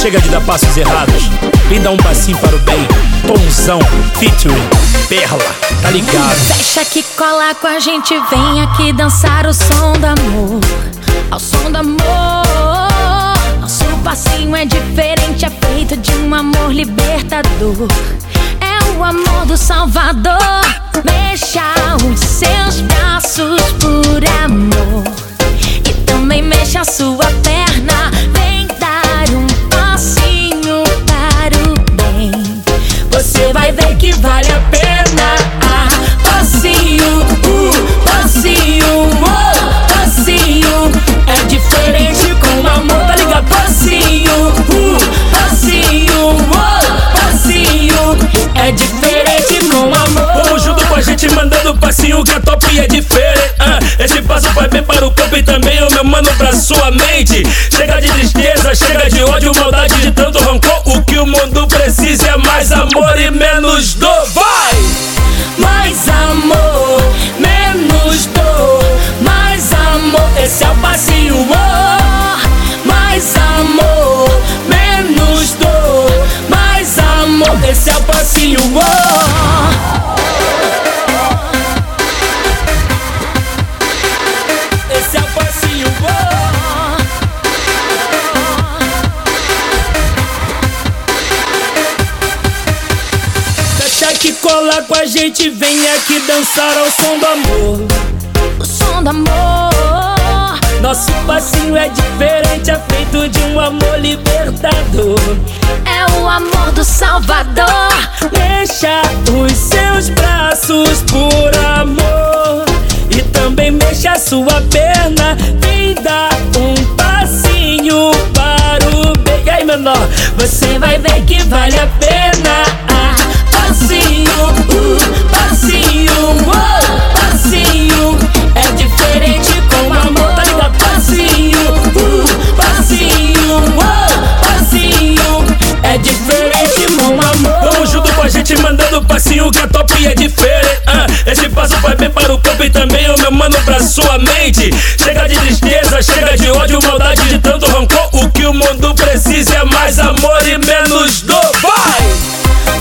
Chega de dar passos errados, vem dar um passinho para o bem. Tonzão, featuring Perlla, tá ligado? Fecha que cola com a gente, vem aqui dançar o som do amor. Ao som do amor, nosso passinho é diferente, é feito de um amor libertador. É o amor do Salvador. Mexa os seus braços por amor e também mexa a sua perna. Vem dar um passinho para o bem, você vai ver que vale a pena. Ah, passinho, passinho, oh, passinho é diferente com amor, tá ligado? Passinho, passinho, oh, passinho é diferente com amor. Vamos junto com a gente mandando passinho que é top e é diferente. Esse passo faz bem para o corpo e também, o meu mano, pra sua mente. Chega de tristeza, chega de ódio, maldade, de tanto rancor. O que o mundo precisa é mais amor e menos dor. Vai! Mais amor, menos dor. Mais amor, esse é o passinho, oh. Mais amor, menos dor. Mais amor, esse é o passinho, oh. Que cola com a gente, vem aqui dançar ao som do amor. O som do amor, nosso passinho é diferente, é feito de um amor libertador. É o amor do Salvador. Mexa os seus braços por amor e também mexa a sua perna. Vem dar um passinho para o bem. E aí, menor, você vai ver que vale a pena. Ah, passinho, passinho, oh, passinho é diferente com amor, tá ligado? Passinho, passinho, oh, passinho é diferente com amor. Vamos junto com a gente mandando passinho que é top e é diferente. Esse passo faz bem para o corpo e também, o meu mano, pra sua mente. Chega de tristeza, chega de ódio, maldade, de tanto rancor. O que o mundo precisa é mais amor e menos dor. Vai!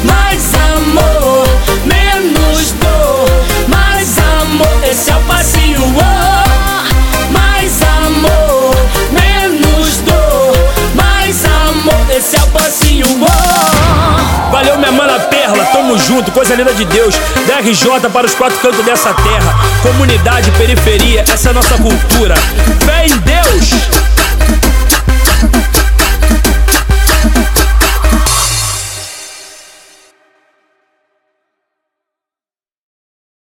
Mais amor, menos dor. Mais amor, esse é o passinho, oh. Mais amor, menos dor. Mais amor, esse é o passinho, oh. Valeu, minha mana Perlla, tamo junto, coisa linda de Deus. DRJ para os quatro cantos dessa terra. Comunidade, periferia, essa é a nossa cultura. Fé em Deus.